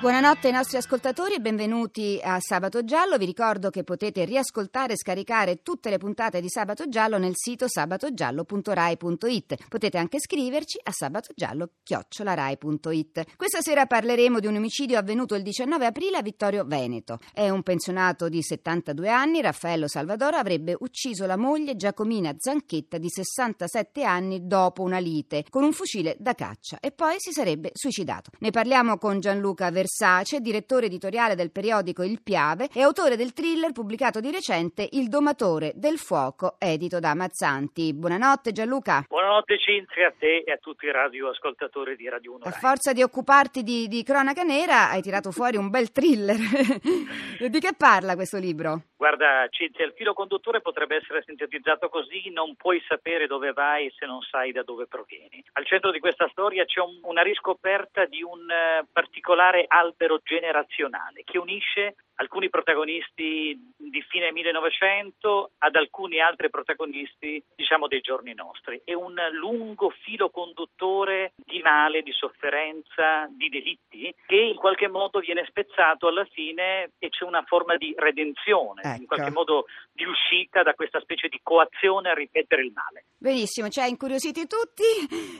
Buonanotte ai nostri ascoltatori e benvenuti a Sabato Giallo. Vi ricordo che potete riascoltare e scaricare tutte le puntate di Sabato Giallo nel sito sabatogiallo.rai.it. Potete anche scriverci a sabatogiallo@rai.it. Questa sera parleremo di un omicidio avvenuto il 19 aprile a Vittorio Veneto. È un pensionato di 72 anni, Raffaello Salvadore, avrebbe ucciso la moglie Giacomina Zanchetta di 67 anni dopo una lite con un fucile da caccia e poi si sarebbe suicidato. Ne parliamo con Gianluca Versace, direttore editoriale del periodico Il Piave e autore del thriller pubblicato di recente Il Domatore del Fuoco, edito da Mazzanti. Buonanotte Gianluca. Buonanotte Cinzia, a te e a tutti i radioascoltatori di Radio 1. A forza di occuparti di cronaca nera hai tirato fuori un bel thriller. Di che parla questo libro? Guarda Cinzia, il filo conduttore potrebbe essere sintetizzato così: non puoi sapere dove vai se non sai da dove provieni. Al centro di questa storia c'è una riscoperta di un particolare albero generazionale che unisce alcuni protagonisti di fine 1900 ad alcuni altri protagonisti, diciamo, dei giorni nostri. È un lungo filo conduttore di male, di sofferenza, di delitti che in qualche modo viene spezzato alla fine e c'è una forma di redenzione, ecco, in qualche modo di uscita da questa specie di coazione a ripetere il male. Benissimo, ci hai incuriositi tutti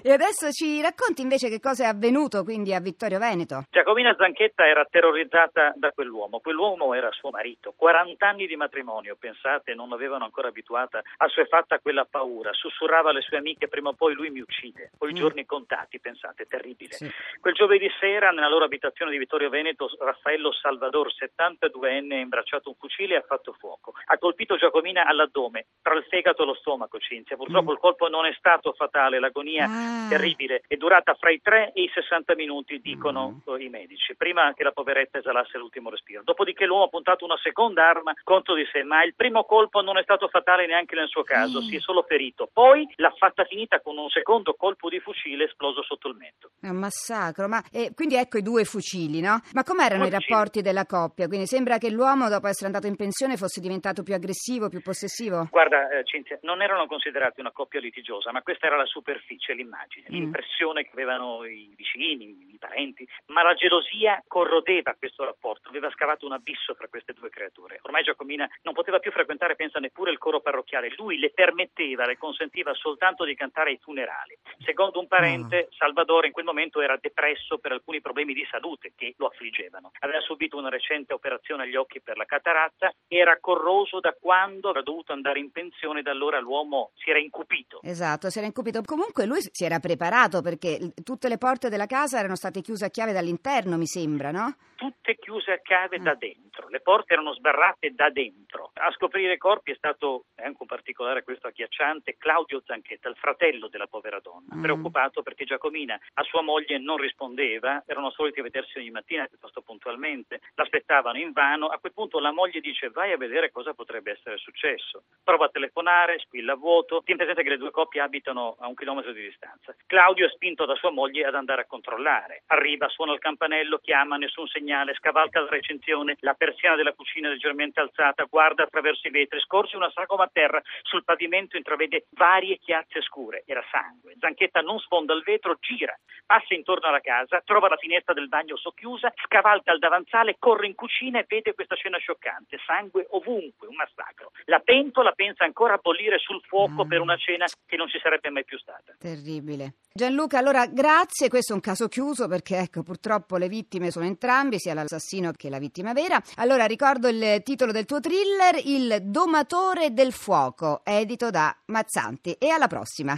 e adesso ci racconti invece che cosa è avvenuto quindi a Vittorio Veneto. Giacomina Zanchetta era terrorizzata da quell'uomo. L'uomo era suo marito, 40 anni di matrimonio, pensate, non l'avevano ancora abituata, assuefatta a quella paura, sussurrava alle sue amiche: prima o poi lui mi uccide, ho i giorni contati, pensate, terribile. Sì. Quel giovedì sera nella loro abitazione di Vittorio Veneto Raffaello Salvador, 72enne, ha imbracciato un fucile e ha fatto fuoco. Ha colpito Giacomina all'addome, tra il fegato e lo stomaco, Cinzia. Purtroppo il colpo non è stato fatale, l'agonia terribile è durata fra i 3 e i 60 minuti, dicono i medici, prima che la poveretta esalasse l'ultimo respiro. Dopodiché l'uomo ha puntato una seconda arma contro di sé, ma il primo colpo non è stato fatale neanche nel suo caso, si è solo ferito. Poi l'ha fatta finita con un secondo colpo di fucile esploso sotto il mento. È un massacro, ma quindi ecco i 2 fucili, no? Ma com'erano i rapporti della coppia? Quindi sembra che l'uomo, dopo essere andato in pensione, fosse diventato più aggressivo, più possessivo? Guarda Cinzia, non erano considerati una coppia litigiosa, ma questa era la superficie, l'immagine, l'impressione che avevano i vicini, i parenti, ma la gelosia corrodeva questo rapporto, aveva scavato un abisso fra queste 2 creature. Ormai Giacomina non poteva più frequentare, pensa, neppure il coro parrocchiale. Lui le permetteva, le consentiva soltanto di cantare ai funerali. Secondo un parente, Salvador in quel momento era depresso per alcuni problemi di salute che lo affliggevano. Aveva subito una recente operazione agli occhi per la cataratta, era corroso da quando era dovuto andare in pensione, da allora l'uomo si era incupito. Esatto, si era incupito. Comunque lui si era preparato, perché tutte le porte della casa erano state chiuse a chiave dall'interno, mi sembra, no? Tutte chiuse a chiave da dentro, le porte erano sbarrate da dentro. A scoprire i corpi è stato, anche un particolare questo agghiacciante, Claudio Zanchetta, il fratello della povera donna, preoccupato perché Giacomina a sua moglie non rispondeva, erano soliti vedersi ogni mattina piuttosto puntualmente, l'aspettavano invano. A quel punto la moglie dice: vai a vedere cosa potrebbe essere successo. Prova a telefonare, squilla a vuoto. Tieni presente che le 2 coppie abitano a 1 chilometro di distanza. Claudio è spinto da sua moglie ad andare a controllare. Arriva, suona il campanello, chiama, nessun segnale, scavalca la recinzione, la persiana della cucina leggermente alzata, guarda attraverso i vetri, scorge una sagoma a terra, sul pavimento intravede varie chiazze scure, era sangue. Zanchetta non sfonda il vetro, gira, passa intorno alla casa, trova la finestra del bagno socchiusa, scavalca al davanzale, corre in cucina e vede questa scena scioccante, sangue ovunque, un massacro. La pentola pensa ancora a bollire sul fuoco per una cena che non ci sarebbe mai più stata. Terribile. Gianluca, allora grazie, questo è un caso chiuso perché ecco purtroppo le vittime sono entrambi, sia l'assassino che la vittima vera. Allora ricordo il titolo del tuo thriller, Il Domatore del Fuoco, edito da Mazzanti, e alla prossima.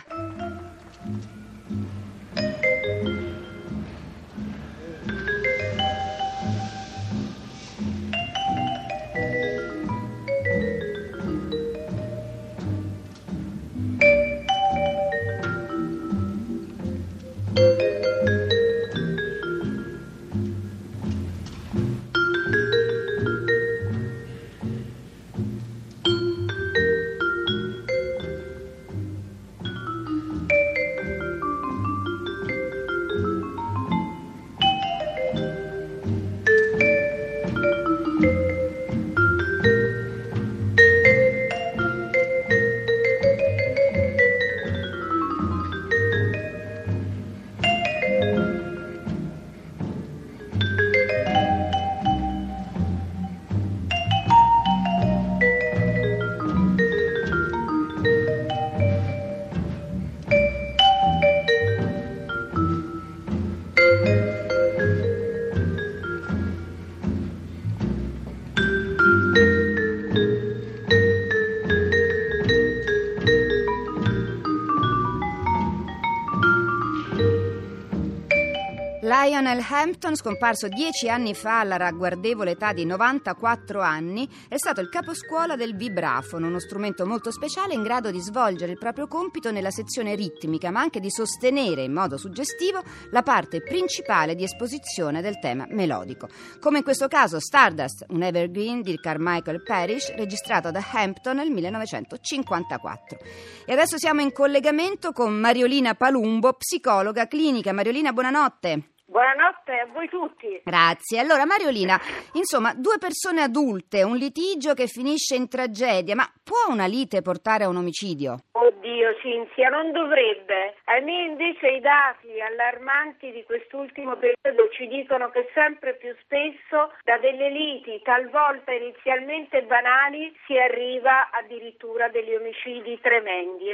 Lionel Hampton, scomparso 10 anni fa alla ragguardevole età di 94 anni, è stato il caposcuola del vibrafono, uno strumento molto speciale in grado di svolgere il proprio compito nella sezione ritmica, ma anche di sostenere in modo suggestivo la parte principale di esposizione del tema melodico. Come in questo caso Stardust, un evergreen di Carmichael Parish, registrato da Hampton nel 1954. E adesso siamo in collegamento con Mariolina Palumbo, psicologa clinica. Mariolina, buonanotte. Buonanotte a voi tutti. Grazie. Allora Mariolina, insomma, due persone adulte, un litigio che finisce in tragedia, ma può una lite portare a un omicidio? Oddio Cinzia, non dovrebbe. A me invece i dati allarmanti di quest'ultimo periodo ci dicono che sempre più spesso da delle liti, talvolta inizialmente banali, si arriva addirittura a degli omicidi tremendi,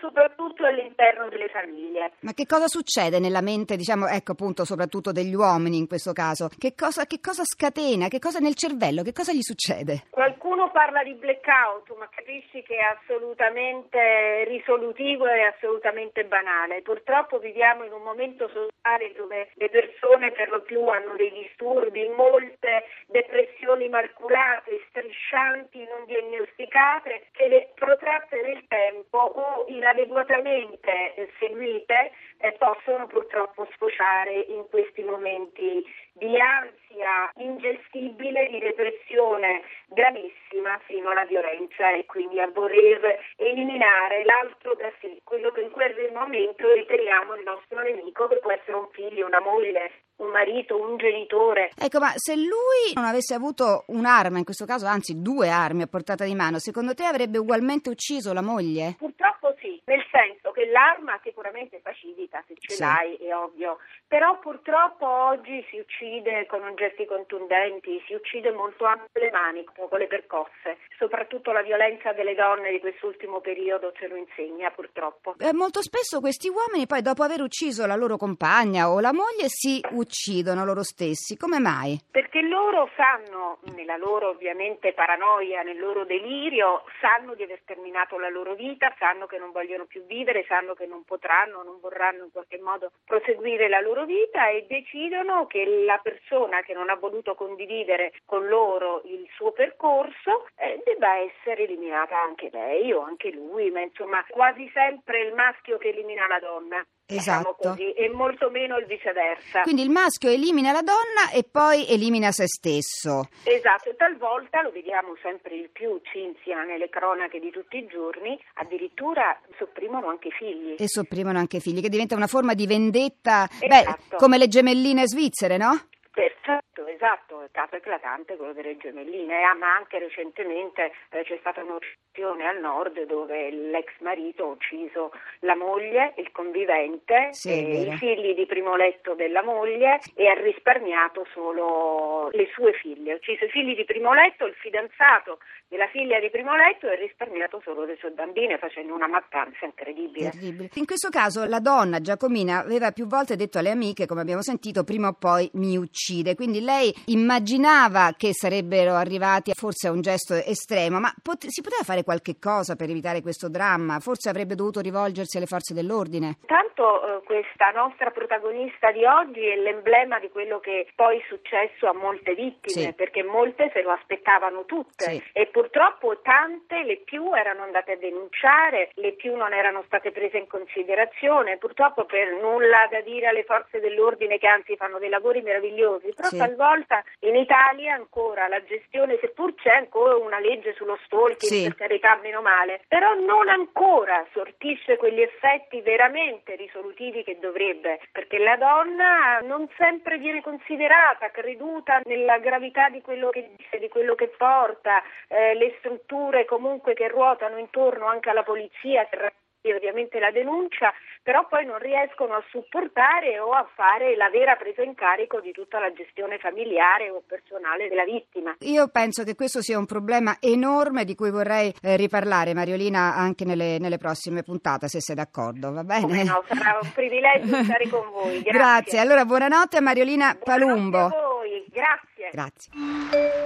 soprattutto all'interno delle famiglie. Ma che cosa succede nella mente, diciamo, ecco appunto, soprattutto degli uomini in questo caso? Che cosa scatena? Che cosa nel cervello? Che cosa gli succede? Qualcuno parla di blackout, ma capisci che è assolutamente risolutivo e assolutamente banale. Purtroppo viviamo in un momento sociale dove le persone per lo più hanno dei disturbi, molte depressioni marculate, striscianti, non diagnosticate, che le protratte nel tempo o inadeguatamente seguite possono purtroppo sfociare in questi momenti di ansia ingestibile, di depressione gravissima fino alla violenza, e quindi a voler eliminare l'altro da sé, quello che in quel momento riteniamo il nostro nemico, che può essere un figlio, una moglie, un marito, un genitore. Ecco, ma se lui non avesse avuto un'arma, in questo caso anzi 2 armi a portata di mano, secondo te avrebbe ugualmente ucciso la moglie? Purtroppo sì, nel senso che l'arma sicuramente è pacifica, se ce l'hai è ovvio, però purtroppo oggi si uccide con gesti contundenti, si uccide molto anche le mani, con le percosse, soprattutto la violenza delle donne di quest'ultimo periodo ce lo insegna purtroppo. Molto spesso questi uomini poi dopo aver ucciso la loro compagna o la moglie si uccidono loro stessi, come mai? Perché loro sanno, nella loro ovviamente paranoia, nel loro delirio, sanno di aver terminato la loro vita, sanno che non vogliono più vivere, sanno che non potranno, non vorranno in qualche modo proseguire la loro vita, e decidono che la persona che non ha voluto condividere con loro il suo percorso debba essere eliminata anche lei o anche lui, ma insomma quasi sempre il maschio che elimina la donna. Esatto. Diciamo così, e molto meno il viceversa. Quindi il maschio elimina la donna e poi elimina se stesso. Esatto, e talvolta lo vediamo sempre di più, Cinzia, nelle cronache di tutti i giorni, addirittura sopprimono anche i figli. E sopprimono anche i figli, che diventa una forma di vendetta. Esatto. Beh, come le gemelline svizzere, no? Perfetto, esatto, è stato eclatante quello delle gemelline, ma anche recentemente c'è stata un'uccisione al nord dove l'ex marito ha ucciso la moglie, il convivente, sì, i figli di primo letto della moglie, e ha risparmiato solo le sue figlie. Ha ucciso i figli di primo letto, il fidanzato della figlia di primo letto, e ha risparmiato solo le sue bambine, facendo una mattanza incredibile. Terribile. In questo caso la donna, Giacomina, aveva più volte detto alle amiche, come abbiamo sentito, prima o poi mi uccide. Quindi lei immaginava che sarebbero arrivati forse a un gesto estremo, ma si poteva fare qualche cosa per evitare questo dramma? Forse avrebbe dovuto rivolgersi alle forze dell'ordine? Tanto questa nostra protagonista di oggi è l'emblema di quello che poi è successo a molte vittime, sì, perché molte se lo aspettavano tutte, sì, e purtroppo tante, le più erano andate a denunciare, le più non erano state prese in considerazione, purtroppo per nulla da dire alle forze dell'ordine, che anzi fanno dei lavori meravigliosi. Però sì, talvolta in Italia ancora la gestione, seppur c'è ancora una legge sullo stalking, sì, per carità, meno male, però non ancora sortisce quegli effetti veramente risolutivi che dovrebbe, perché la donna non sempre viene considerata, creduta nella gravità di quello che dice, di quello che porta, le strutture comunque che ruotano intorno anche alla polizia, ovviamente la denuncia, però poi non riescono a supportare o a fare la vera presa in carico di tutta la gestione familiare o personale della vittima. Io penso che questo sia un problema enorme di cui vorrei riparlare, Mariolina, anche nelle prossime puntate, se sei d'accordo, va bene? Come no, sarà un privilegio stare con voi. Grazie. Grazie, allora buonanotte a Mariolina Palumbo. Grazie a voi, grazie. Grazie.